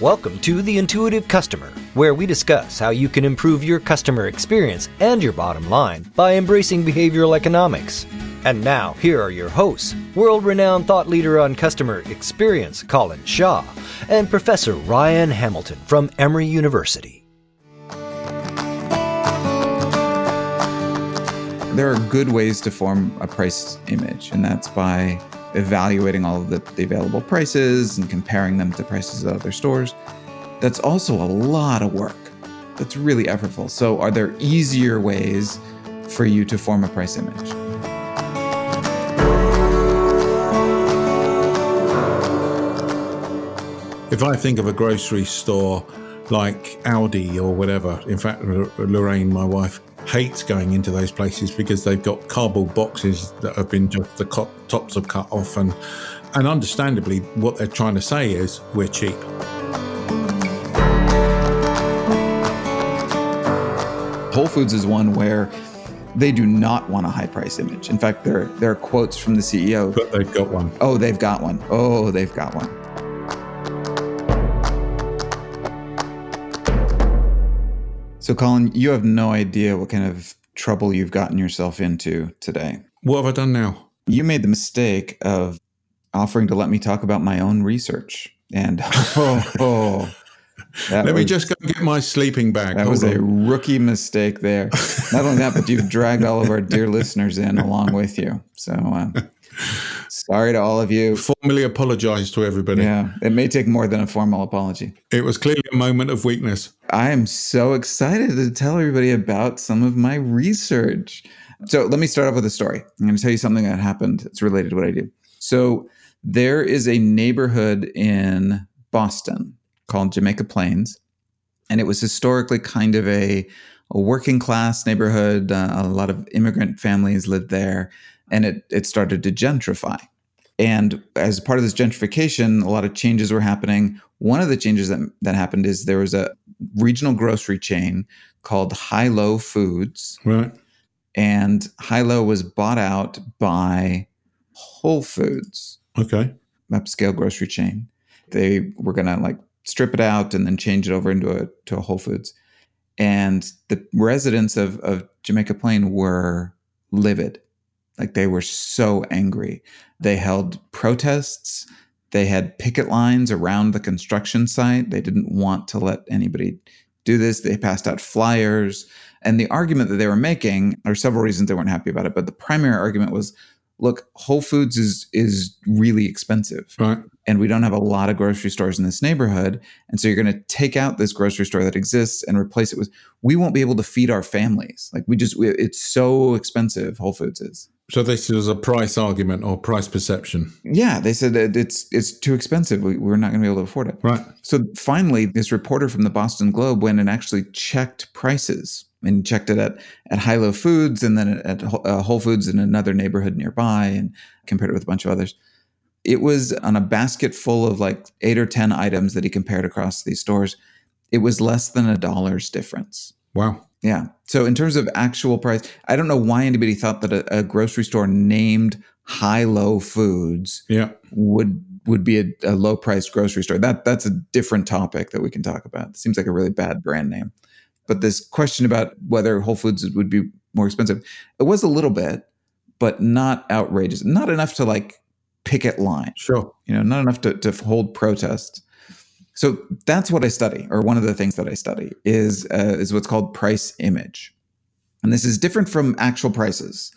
Welcome to The Intuitive Customer, where we discuss how you can improve your customer experience and your bottom line by embracing behavioral economics. And now, here are your hosts, world-renowned thought leader on customer experience, Colin Shaw, and Professor Ryan Hamilton from Emory University. There are good ways to form a price image, and that's by evaluating all of the available prices and comparing them to prices at other stores. That's also a lot of work. That's really effortful. So are there easier ways for you to form a price image? If I think of a grocery store like Aldi or whatever, in fact, Lorraine, my wife, hates going into those places because they've got cardboard boxes that have been just the tops are cut off, and understandably what they're trying to say is we're cheap. Whole Foods is one where they do not want a high price image. In fact, there are quotes from the CEO. But they've got one. Oh, they've got one. Oh, they've got one. So, Colin, you have no idea what kind of trouble you've gotten yourself into today. What have I done now? You made the mistake of offering to let me talk about my own research. And let me just go get my sleeping bag. That was a rookie mistake there. Not only that, but you've dragged all of our dear listeners in along with you. So, sorry to all of you. Formally apologize to everybody. Yeah, it may take more than a formal apology. It was clearly a moment of weakness. I am so excited to tell everybody about some of my research. So let me start off with a story. I'm going to tell you something that happened. It's related to what I do. So there is a neighborhood in Boston called Jamaica Plains, and it was historically kind of a working class neighborhood. A lot of immigrant families lived there. And it started to gentrify. And as part of this gentrification, a lot of changes were happening. One of the changes that happened is there was a regional grocery chain called Hi-Lo Foods. Right. And Hi-Lo was bought out by Whole Foods. Okay. Upscale grocery chain. They were going to strip it out and then change it over to a Whole Foods. And the residents of Jamaica Plain were livid. They were so angry. They held protests. They had picket lines around the construction site. They didn't want to let anybody do this. They passed out flyers. And the argument that they were making, there are several reasons they weren't happy about it, but the primary argument was, look, Whole Foods is really expensive. Right. And we don't have a lot of grocery stores in this neighborhood. And so you're going to take out this grocery store that exists and replace it with, we won't be able to feed our families. It's so expensive, Whole Foods is. So this is a price argument or price perception. Yeah, they said that it's too expensive. We're not going to be able to afford it. Right. So finally, this reporter from the Boston Globe went and actually checked prices and checked it at Hi-Lo Foods and then at Whole Foods in another neighborhood nearby and compared it with a bunch of others. It was on a basket full of 8 or 10 items that he compared across these stores. It was less than $1's difference. Wow. Yeah. So in terms of actual price, I don't know why anybody thought that a grocery store named Hi-Lo Foods would be a low-priced grocery store. That's a different topic that we can talk about. It seems like a really bad brand name. But this question about whether Whole Foods would be more expensive, it was a little bit, but not outrageous. Not enough to picket line. Sure. Not enough to hold protests. So that's what I study, or one of the things that I study is what's called price image. And this is different from actual prices.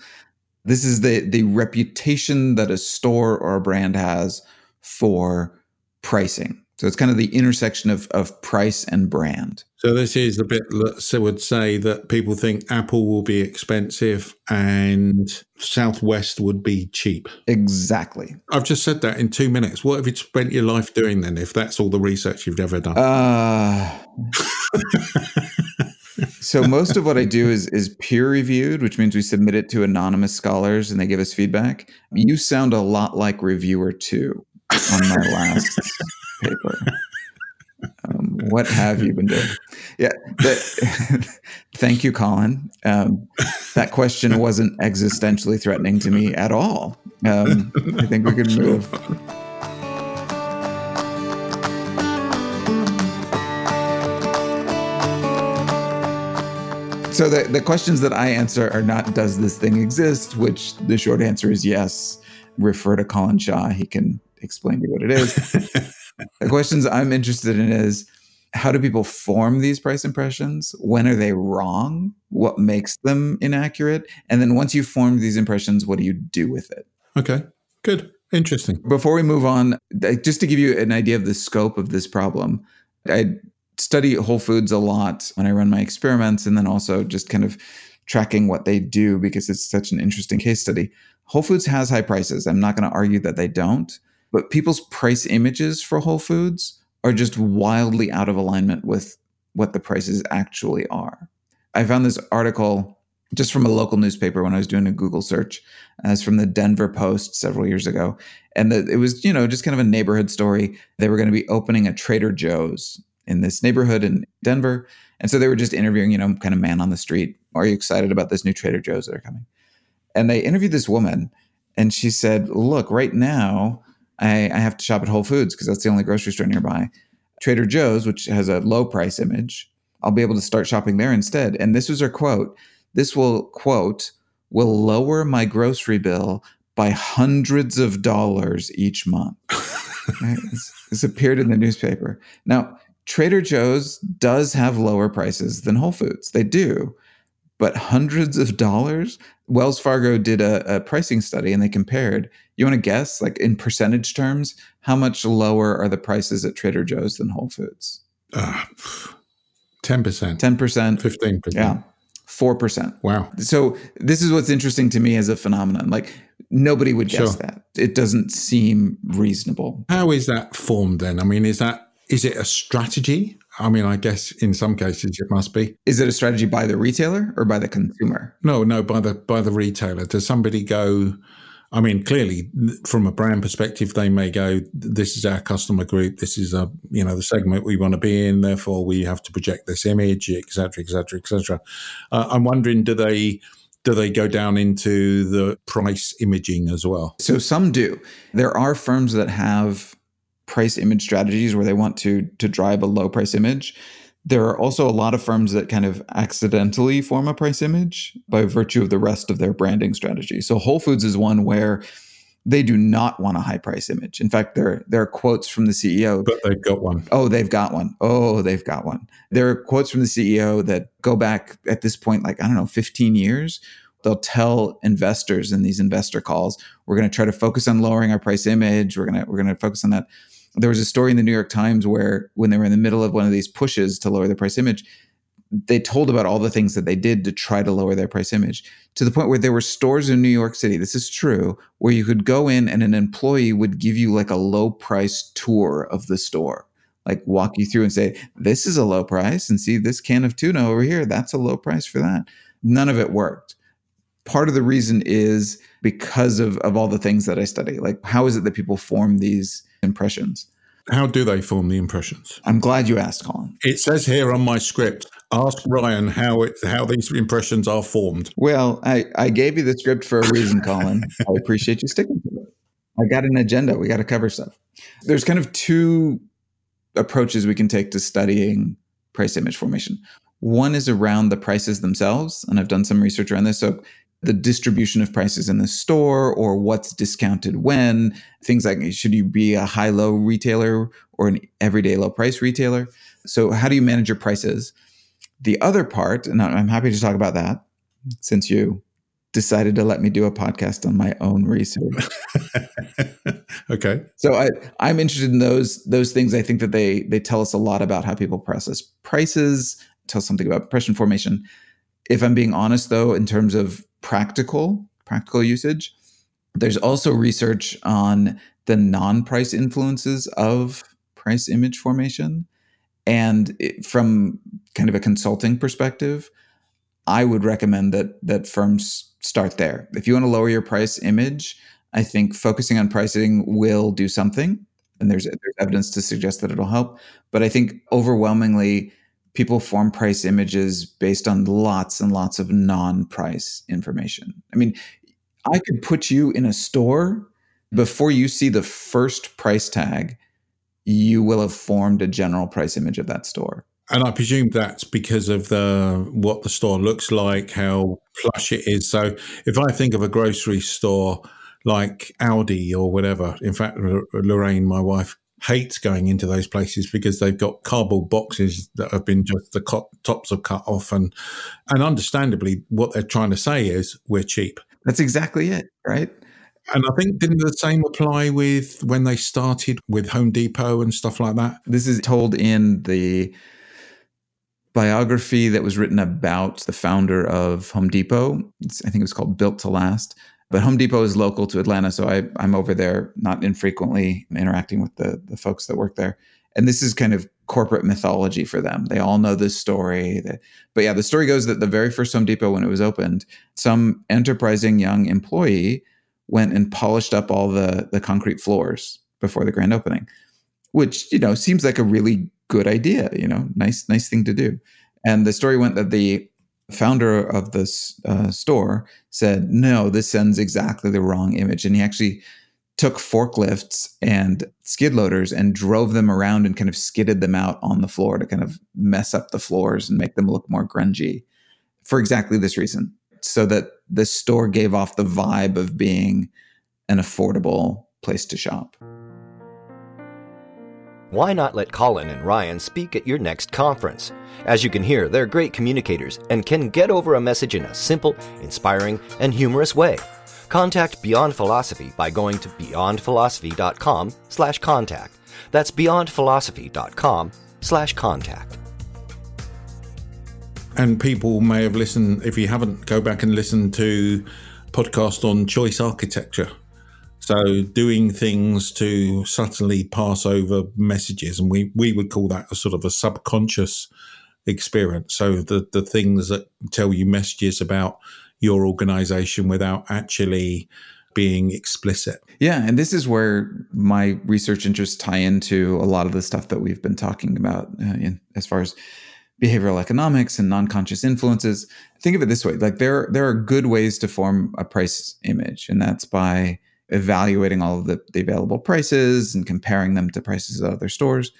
This is the reputation that a store or a brand has for pricing. So it's kind of the intersection of price and brand. So this is the bit that would say that people think Apple will be expensive and Southwest would be cheap. Exactly. I've just said that in 2 minutes. What have you spent your life doing then, if that's all the research you've ever done? So most of what I do is peer-reviewed, which means we submit it to anonymous scholars and they give us feedback. You sound a lot like Reviewer 2 on my last... paper. What have you been doing? Yeah. Thank you, Colin. That question wasn't existentially threatening to me at all. I think we could move. So the questions that I answer are not, does this thing exist? Which the short answer is yes. Refer to Colin Shaw. He can explain to you what it is. The questions I'm interested in is, how do people form these price impressions? When are they wrong? What makes them inaccurate? And then once you've formed these impressions, what do you do with it? Okay, good. Interesting. Before we move on, just to give you an idea of the scope of this problem, I study Whole Foods a lot when I run my experiments, and then also just kind of tracking what they do because it's such an interesting case study. Whole Foods has high prices. I'm not going to argue that they don't, but people's price images for Whole Foods are just wildly out of alignment with what the prices actually are. I found this article just from a local newspaper when I was doing a Google search, as from the Denver Post several years ago. And it was, you know, just kind of a neighborhood story. They were going to be opening a Trader Joe's in this neighborhood in Denver. And so they were just interviewing, you know, kind of man on the street. Are you excited about this new Trader Joe's that are coming? And they interviewed this woman and she said, look, right now I have to shop at Whole Foods because that's the only grocery store nearby. Trader Joe's, which has a low price image, I'll be able to start shopping there instead. And this was her quote. This will, quote, will lower my grocery bill by hundreds of dollars each month. Right? This appeared in the newspaper. Now, Trader Joe's does have lower prices than Whole Foods. They do. But hundreds of dollars? Wells Fargo did a pricing study and they compared. You want to guess, like in percentage terms, how much lower are the prices at Trader Joe's than Whole Foods? 10%. 10%. 15%. Yeah. 4%. Wow. So this is what's interesting to me as a phenomenon. Like nobody would guess that. It doesn't seem reasonable. How is that formed then? I mean, is it a strategy? I mean, I guess in some cases it must be. Is it a strategy by the retailer or by the consumer? No, by the retailer. Does somebody go, I mean, clearly from a brand perspective, they may go, this is our customer group. This is the segment we want to be in. Therefore, we have to project this image, et cetera, et cetera, et cetera. I'm wondering, do they go down into the price imaging as well? So some do. There are firms that have price image strategies where they want to drive a low price image. There are also a lot of firms that kind of accidentally form a price image by virtue of the rest of their branding strategy. So Whole Foods is one where they do not want a high price image. In fact, there are quotes from the CEO. But they've got one. Oh, they've got one. There are quotes from the CEO that go back at this point, like, I don't know, 15 years. They'll tell investors in these investor calls, we're going to try to focus on lowering our price image. We're going to focus on that. There was a story in the New York Times where when they were in the middle of one of these pushes to lower the price image, they told about all the things that they did to try to lower their price image to the point where there were stores in New York City, this is true, where you could go in and an employee would give you like a low price tour of the store, like walk you through and say, this is a low price and see this can of tuna over here, that's a low price for that. None of it worked. Part of the reason is because of all the things that I study, like how is it that people form these impressions? How do they form the impressions? I'm glad you asked, Colin. It says here on my script, ask Ryan how these impressions are formed. Well, I gave you the script for a reason, Colin. I appreciate you sticking to it. I got an agenda. We got to cover stuff. There's kind of two approaches we can take to studying price image formation. One is around the prices themselves, and I've done some research around this. So the distribution of prices in the store or what's discounted when, things like should you be a high-low retailer or an everyday low-price retailer? So how do you manage your prices? The other part, and I'm happy to talk about that since you decided to let me do a podcast on my own research. Okay. So I'm interested in those things. I think that they tell us a lot about how people process prices, tell something about impression formation. If I'm being honest, though, in terms of practical usage, there's also research on the non-price influences of price image formation. And from kind of a consulting perspective, I would recommend that firms start there. If you want to lower your price image, I think focusing on pricing will do something. And there's evidence to suggest that it'll help. But I think overwhelmingly, people form price images based on lots and lots of non-price information. I mean, I could put you in a store. Before you see the first price tag, you will have formed a general price image of that store. And I presume that's because of what the store looks like, how plush it is. So if I think of a grocery store like Aldi or whatever, in fact, Lorraine, my wife, hates going into those places because they've got cardboard boxes that have been just the tops are cut off. And understandably, what they're trying to say is we're cheap. That's exactly it, right? And I think didn't the same apply with when they started with Home Depot and stuff like that? This is told in the biography that was written about the founder of Home Depot. I think it was called Built to Last. But Home Depot is local to Atlanta, so I'm over there not infrequently interacting with the folks that work there. And this is kind of corporate mythology for them. They all know this story. But yeah, the story goes that the very first Home Depot, when it was opened, some enterprising young employee went and polished up all the concrete floors before the grand opening, which, you know, seems like a really good idea, you know, nice thing to do. And the story went that the founder of this store said, no, this sends exactly the wrong image. And he actually took forklifts and skid loaders and drove them around and kind of skidded them out on the floor to kind of mess up the floors and make them look more grungy for exactly this reason. So that the store gave off the vibe of being an affordable place to shop. Why not let Colin and Ryan speak at your next conference? As you can hear, they're great communicators and can get over a message in a simple, inspiring, and humorous way. Contact Beyond Philosophy by going to beyondphilosophy.com/contact. That's beyondphilosophy.com/contact. And people may have listened, if you haven't, go back and listen to podcast on choice architecture. So doing things to subtly pass over messages, and we would call that a sort of a subconscious experience. So the things that tell you messages about your organization without actually being explicit. Yeah, and this is where my research interests tie into a lot of the stuff that we've been talking about as far as behavioral economics and non-conscious influences. Think of it this way, like there are good ways to form a price image, and that's by evaluating all of the available prices and comparing them to prices at other stores.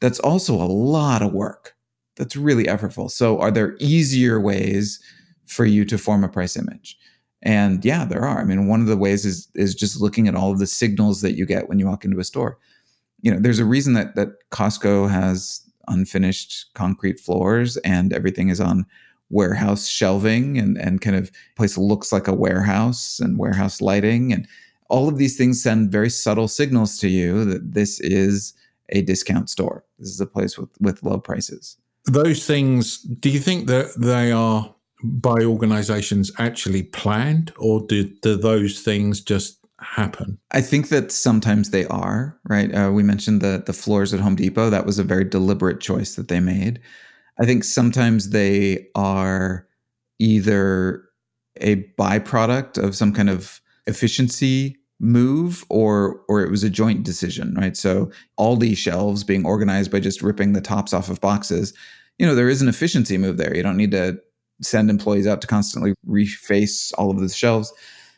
That's also a lot of work. That's really effortful. So are there easier ways for you to form a price image? And yeah, there are. I mean, one of the ways is just looking at all of the signals that you get when you walk into a store. You know, there's a reason that Costco has unfinished concrete floors and everything is on warehouse shelving and kind of place looks like a warehouse and warehouse lighting. And all of these things send very subtle signals to you that this is a discount store. This is a place with low prices. Those things, do you think that they are by organizations actually planned, or do those things just happen? I think that sometimes they are, right? We mentioned the floors at Home Depot. That was a very deliberate choice that they made. I think sometimes they are either a byproduct of some kind of efficiency move or it was a joint decision, right? So Aldi shelves being organized by just ripping the tops off of boxes, you know, there is an efficiency move there. You don't need to send employees out to constantly reface all of the shelves.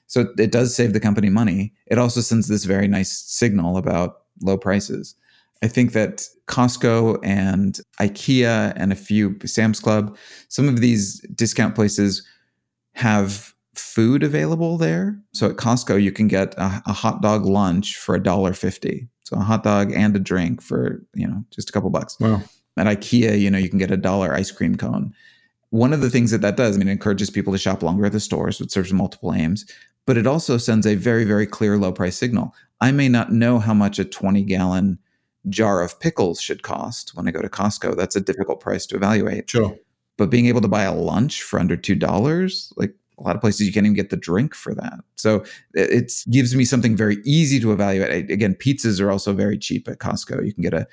So it does save the company money. It also sends this very nice signal about low prices. I think that Costco and IKEA and a few Sam's Club, some of these discount places have food available there. So at Costco, you can get a hot dog lunch for $1.50. So a hot dog and a drink for, you know, just a couple bucks. Wow. At IKEA, you know, you can get $1 ice cream cone. One of the things that does, I mean, it encourages people to shop longer at the store, so it serves multiple aims. But it also sends a very, very clear low price signal. I may not know how much a 20-gallon jar of pickles should cost when I go to Costco. That's a difficult price to evaluate. Sure. But being able to buy a lunch for under $2, like a lot of places you can't even get the drink for that. So it gives me something very easy to evaluate. Again, pizzas are also very cheap at Costco. You can get a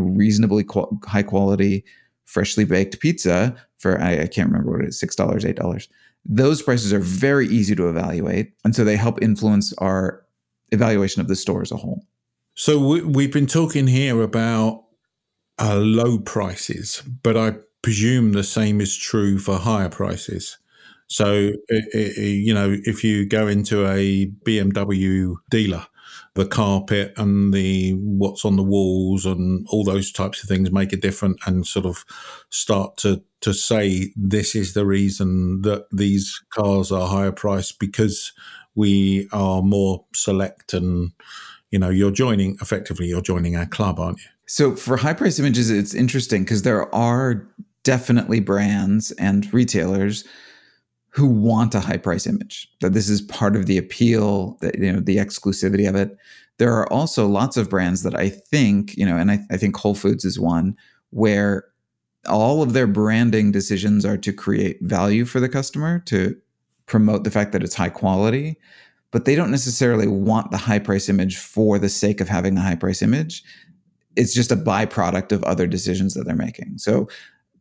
reasonably high quality, freshly baked pizza for, I can't remember what it is, $6, $8. Those prices are very easy to evaluate. And so they help influence our evaluation of the store as a whole. So we've been talking here about low prices, but I presume the same is true for higher prices. So, you know, if you go into a BMW dealer, the carpet and the what's on the walls and all those types of things make a difference, and sort of start to say this is the reason that these cars are higher priced, because we are more select, and you know, you're joining our club, aren't you? So for High Price Images, it's interesting because there are definitely brands and retailers who want a high price image, that this is part of the appeal, that, you know, the exclusivity of it. There are also lots of brands that I think, you know, and I think Whole Foods is one, where all of their branding decisions are to create value for the customer, to promote the fact that it's high quality, but they don't necessarily want the high price image for the sake of having a high price image. It's just a byproduct of other decisions that they're making. So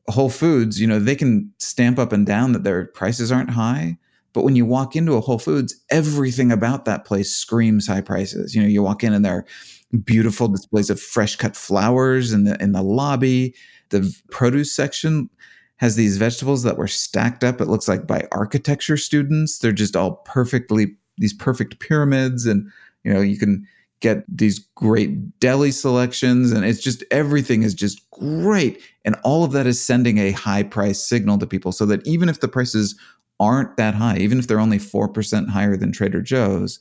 Whole Foods, you know, they can stamp up and down that their prices aren't high, but when you walk into a Whole Foods, everything about that place screams high prices. You know, you walk in and there are beautiful displays of fresh cut flowers in the lobby. The produce section has these vegetables that were stacked up, it looks like, by architecture students. They're just all these perfect pyramids, and you know, you can get these great deli selections, and it's just, everything is just great. And all of that is sending a high price signal to people, so that even if the prices aren't that high, even if they're only 4% higher than Trader Joe's,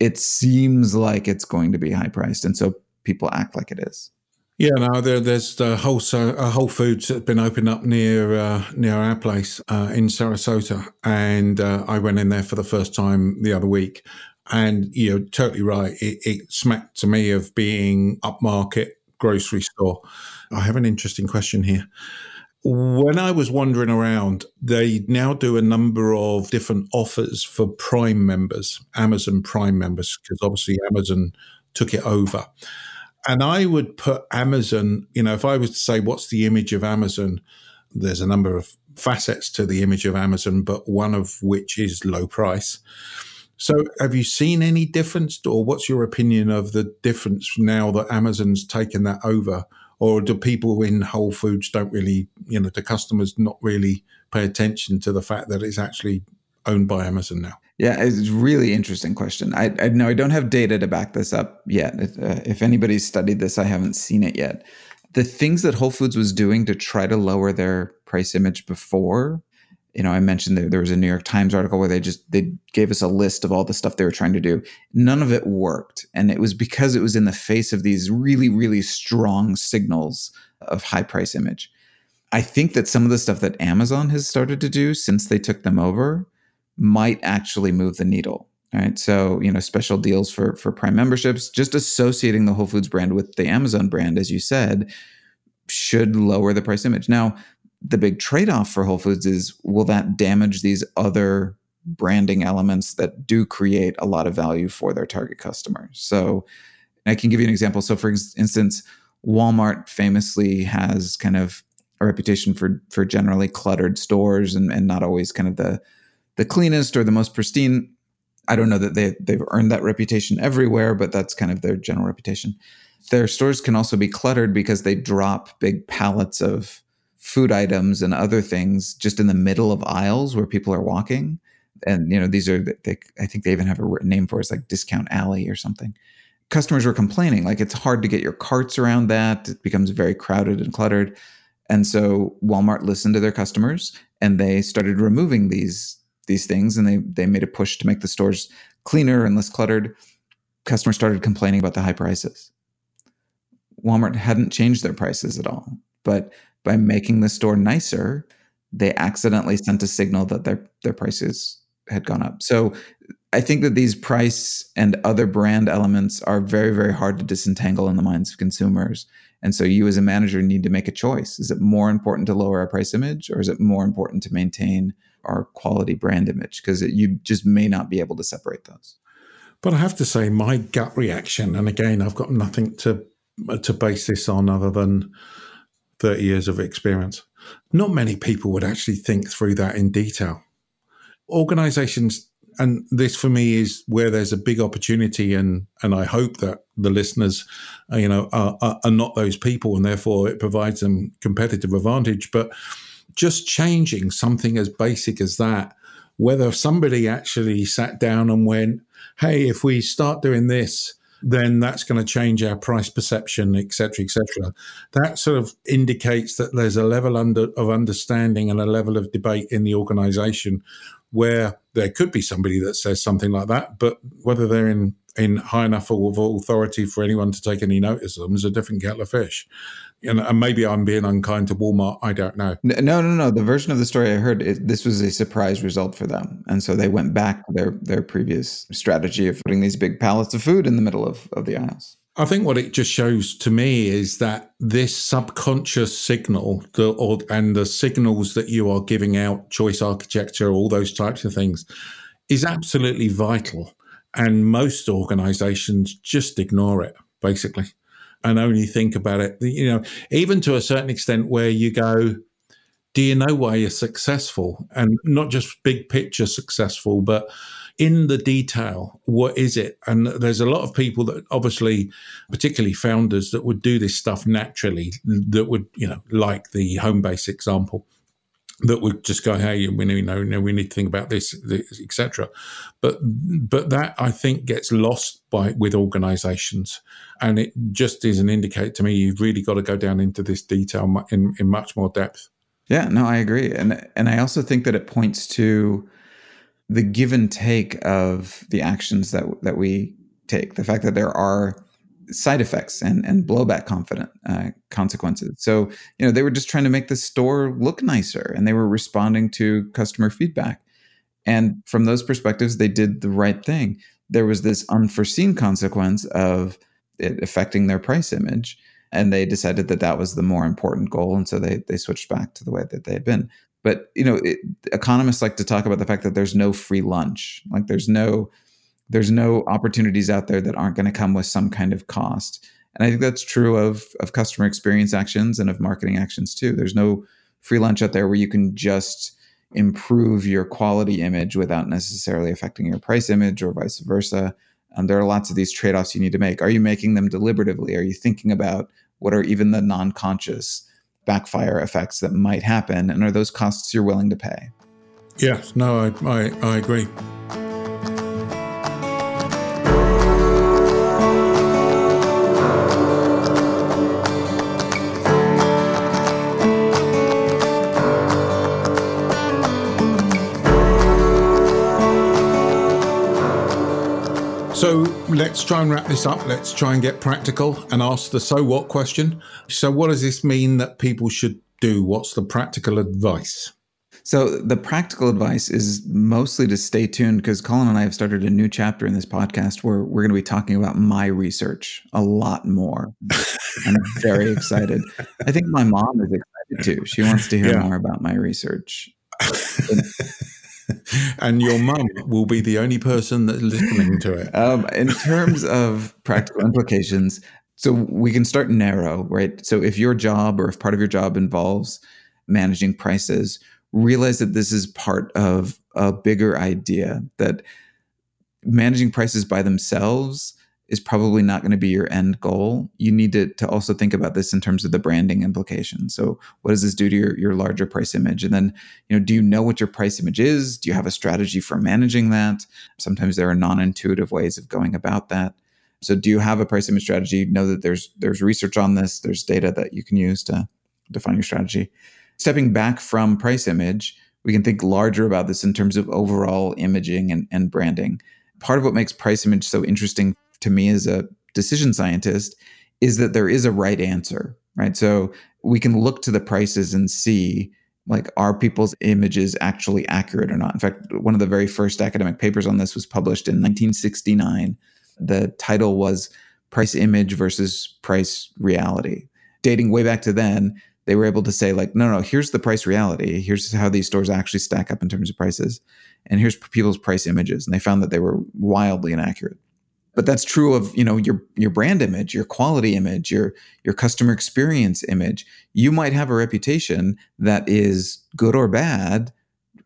it seems like it's going to be high priced. And so people act like it is. Yeah, no, there's the Whole Foods that's been opened up near our place in Sarasota. And I went in there for the first time the other week. And you're totally right. It smacked to me of being upmarket grocery store. I have an interesting question here. When I was wandering around, they now do a number of different offers for Prime members, Amazon Prime members, because obviously Amazon took it over. And I would put Amazon, you know, if I was to say, what's the image of Amazon? There's a number of facets to the image of Amazon, but one of which is low price. So have you seen any difference, or what's your opinion of the difference now that Amazon's taken that over? Or do people in Whole Foods don't really, you know, the customers not really pay attention to the fact that it's actually owned by Amazon now? Yeah, it's a really interesting question. I know I don't have data to back this up yet. If anybody's studied this, I haven't seen it yet. The things that Whole Foods was doing to try to lower their price image before, you know, I mentioned that there was a New York Times article where they gave us a list of all the stuff they were trying to do. None of it worked. And it was because it was in the face of these really, really strong signals of high price image. I think that some of the stuff that Amazon has started to do since they took them over might actually move the needle. All right. So, you know, special deals for Prime memberships, just associating the Whole Foods brand with the Amazon brand, as you said, should lower the price image. Now, the big trade-off for Whole Foods is, will that damage these other branding elements that do create a lot of value for their target customer? So I can give you an example. So for instance, Walmart famously has kind of a reputation for generally cluttered stores and not always kind of the cleanest or the most pristine. I don't know that they've earned that reputation everywhere, but that's kind of their general reputation. Their stores can also be cluttered because they drop big pallets of food items and other things just in the middle of aisles where people are walking. And, you know, these are, I think they even have a name for it. It's like Discount Alley or something. Customers were complaining, like, it's hard to get your carts around that. It becomes very crowded and cluttered. And so Walmart listened to their customers and they started removing these things, and they made a push to make the stores cleaner and less cluttered. Customers started complaining about the high prices. Walmart hadn't changed their prices at all, but by making the store nicer, they accidentally sent a signal that their prices had gone up. So I think that these price and other brand elements are very, very hard to disentangle in the minds of consumers. And so you as a manager need to make a choice. Is it more important to lower our price image, or is it more important to maintain our quality brand image? Because you just may not be able to separate those. But I have to say, my gut reaction, and again, I've got nothing to base this on other than 30 years of experience. Not many people would actually think through that in detail. Organizations, and this for me is where there's a big opportunity, and I hope that the listeners, you know, are not those people, and therefore it provides them competitive advantage. But just changing something as basic as that, whether somebody actually sat down and went, hey, if we start doing this, then that's going to change our price perception, et cetera, et cetera. That sort of indicates that there's a level of understanding and a level of debate in the organization where there could be somebody that says something like that, but whether they're in high enough of authority for anyone to take any notice of them is a different kettle of fish. And maybe I'm being unkind to Walmart. I don't know. No. The version of the story I heard, this was a surprise result for them. And so they went back to their previous strategy of putting these big pallets of food in the middle of the aisles. I think what it just shows to me is that this subconscious signal and the signals that you are giving out, choice architecture, all those types of things, is absolutely vital. And most organizations just ignore it, basically, and only think about it, you know, even to a certain extent where you go, do you know why you're successful? And not just big picture successful, but in the detail, what is it? And there's a lot of people that obviously, particularly founders, that would do this stuff naturally, that would, you know, like the home base example, that would just go, hey, we need to think about this, et cetera. But that, I think, gets lost with organizations. And it just is an indicator to me, you've really got to go down into this detail in much more depth. Yeah, no, I agree. And I also think that it points to the give and take of the actions that we take, the fact that there are side effects and blowback consequences. So, you know, they were just trying to make the store look nicer and they were responding to customer feedback. And from those perspectives, they did the right thing. There was this unforeseen consequence of it affecting their price image. And they decided that was the more important goal. And so they switched back to the way that they had been. But, you know, economists like to talk about the fact that there's no free lunch. Like there's no opportunities out there that aren't going to come with some kind of cost. And I think that's true of customer experience actions and of marketing actions too. There's no free lunch out there where you can just improve your quality image without necessarily affecting your price image or vice versa. There are lots of these trade-offs you need to make. Are you making them deliberatively? Are you thinking about what are even the non-conscious backfire effects that might happen? And are those costs you're willing to pay? Yes, no, I agree. So let's try and wrap this up. Let's try and get practical and ask the so what question. So what does this mean that people should do? What's the practical advice? So the practical advice is mostly to stay tuned, because Colin and I have started a new chapter in this podcast where we're going to be talking about my research a lot more. I'm very excited. I think my mom is excited too. She wants to hear more about my research. And your mum will be the only person that's listening to it. In terms of practical implications, so we can start narrow, right? So if your job or if part of your job involves managing prices, realize that this is part of a bigger idea, that managing prices by themselves is probably not going to be your end goal. You need to also think about this in terms of the branding implications. So what does this do to your larger price image? And then, you know, do you know what your price image is? Do you have a strategy for managing that? Sometimes there are non-intuitive ways of going about that. So do you have a price image strategy? Know that there's research on this. There's data that you can use to define your strategy. Stepping back from price image, we can think larger about this in terms of overall imaging and branding. Part of what makes price image so interesting to me as a decision scientist is that there is a right answer, right? So we can look to the prices and see, like, are people's images actually accurate or not? In fact, one of the very first academic papers on this was published in 1969. The title was Price Image versus Price Reality. Dating way back to then, they were able to say, like, no, here's the price reality. Here's how these stores actually stack up in terms of prices. And here's people's price images. And they found that they were wildly inaccurate. But that's true of, you know, your brand image, your quality image, your customer experience image. You might have a reputation that is good or bad,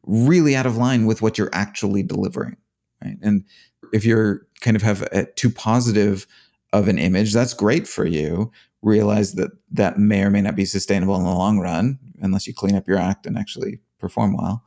really out of line with what you're actually delivering, right? And if you're kind of have too positive of an image, that's great for you. Realize that may or may not be sustainable in the long run, unless you clean up your act and actually perform well.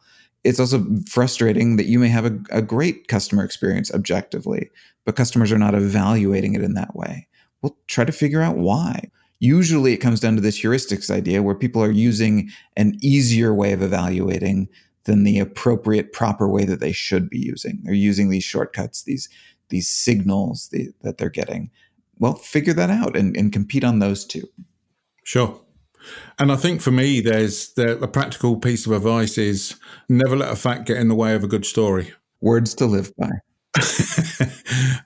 It's also frustrating that you may have a great customer experience objectively, but customers are not evaluating it in that way. We'll try to figure out why. Usually it comes down to this heuristics idea where people are using an easier way of evaluating than the appropriate, proper way that they should be using. They're using these shortcuts, these signals that they're getting. Well, figure that out and compete on those two. Sure. And I think for me, the practical piece of advice is never let a fact get in the way of a good story. Words to live by.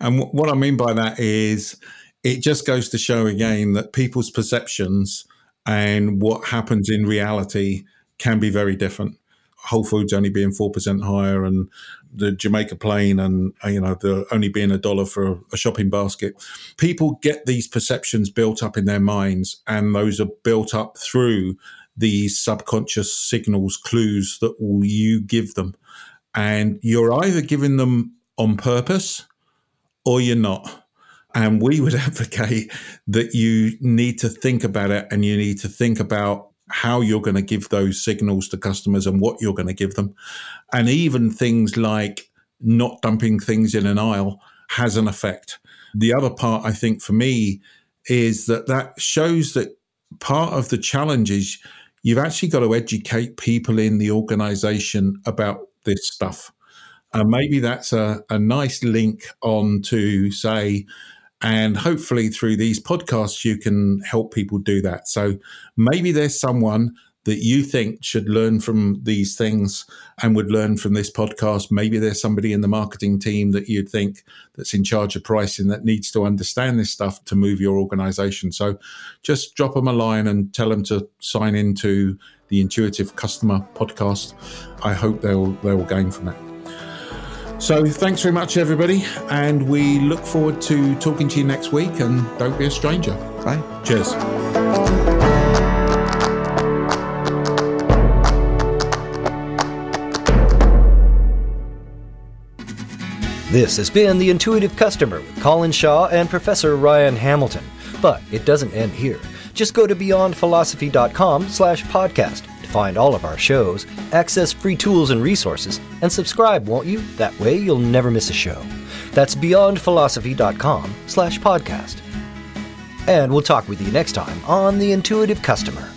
And what I mean by that is it just goes to show again that people's perceptions and what happens in reality can be very different. Whole Foods only being 4% higher and the Jamaica Plain and, the only being $1 for a shopping basket. People get these perceptions built up in their minds, and those are built up through these subconscious signals, clues that you give them. And you're either giving them on purpose or you're not. And we would advocate that you need to think about it, and you need to think about how you're going to give those signals to customers and what you're going to give them. And even things like not dumping things in an aisle has an effect. The other part, I think, for me, is that shows that part of the challenge is you've actually got to educate people in the organization about this stuff. And maybe that's a nice link on to, say, and hopefully through these podcasts, you can help people do that. So maybe there's someone that you think should learn from these things and would learn from this podcast. Maybe there's somebody in the marketing team that you'd think that's in charge of pricing that needs to understand this stuff to move your organization. So just drop them a line and tell them to sign into the Intuitive Customer podcast. I hope they will gain from that. So thanks very much, everybody. And we look forward to talking to you next week. And don't be a stranger. Bye. Cheers. This has been The Intuitive Customer with Colin Shaw and Professor Ryan Hamilton. But it doesn't end here. Just go to beyondphilosophy.com/podcast. Find all of our shows, access free tools and resources, and subscribe, won't you? That way you'll never miss a show. That's beyondphilosophy.com/podcast. And we'll talk with you next time on The Intuitive Customer.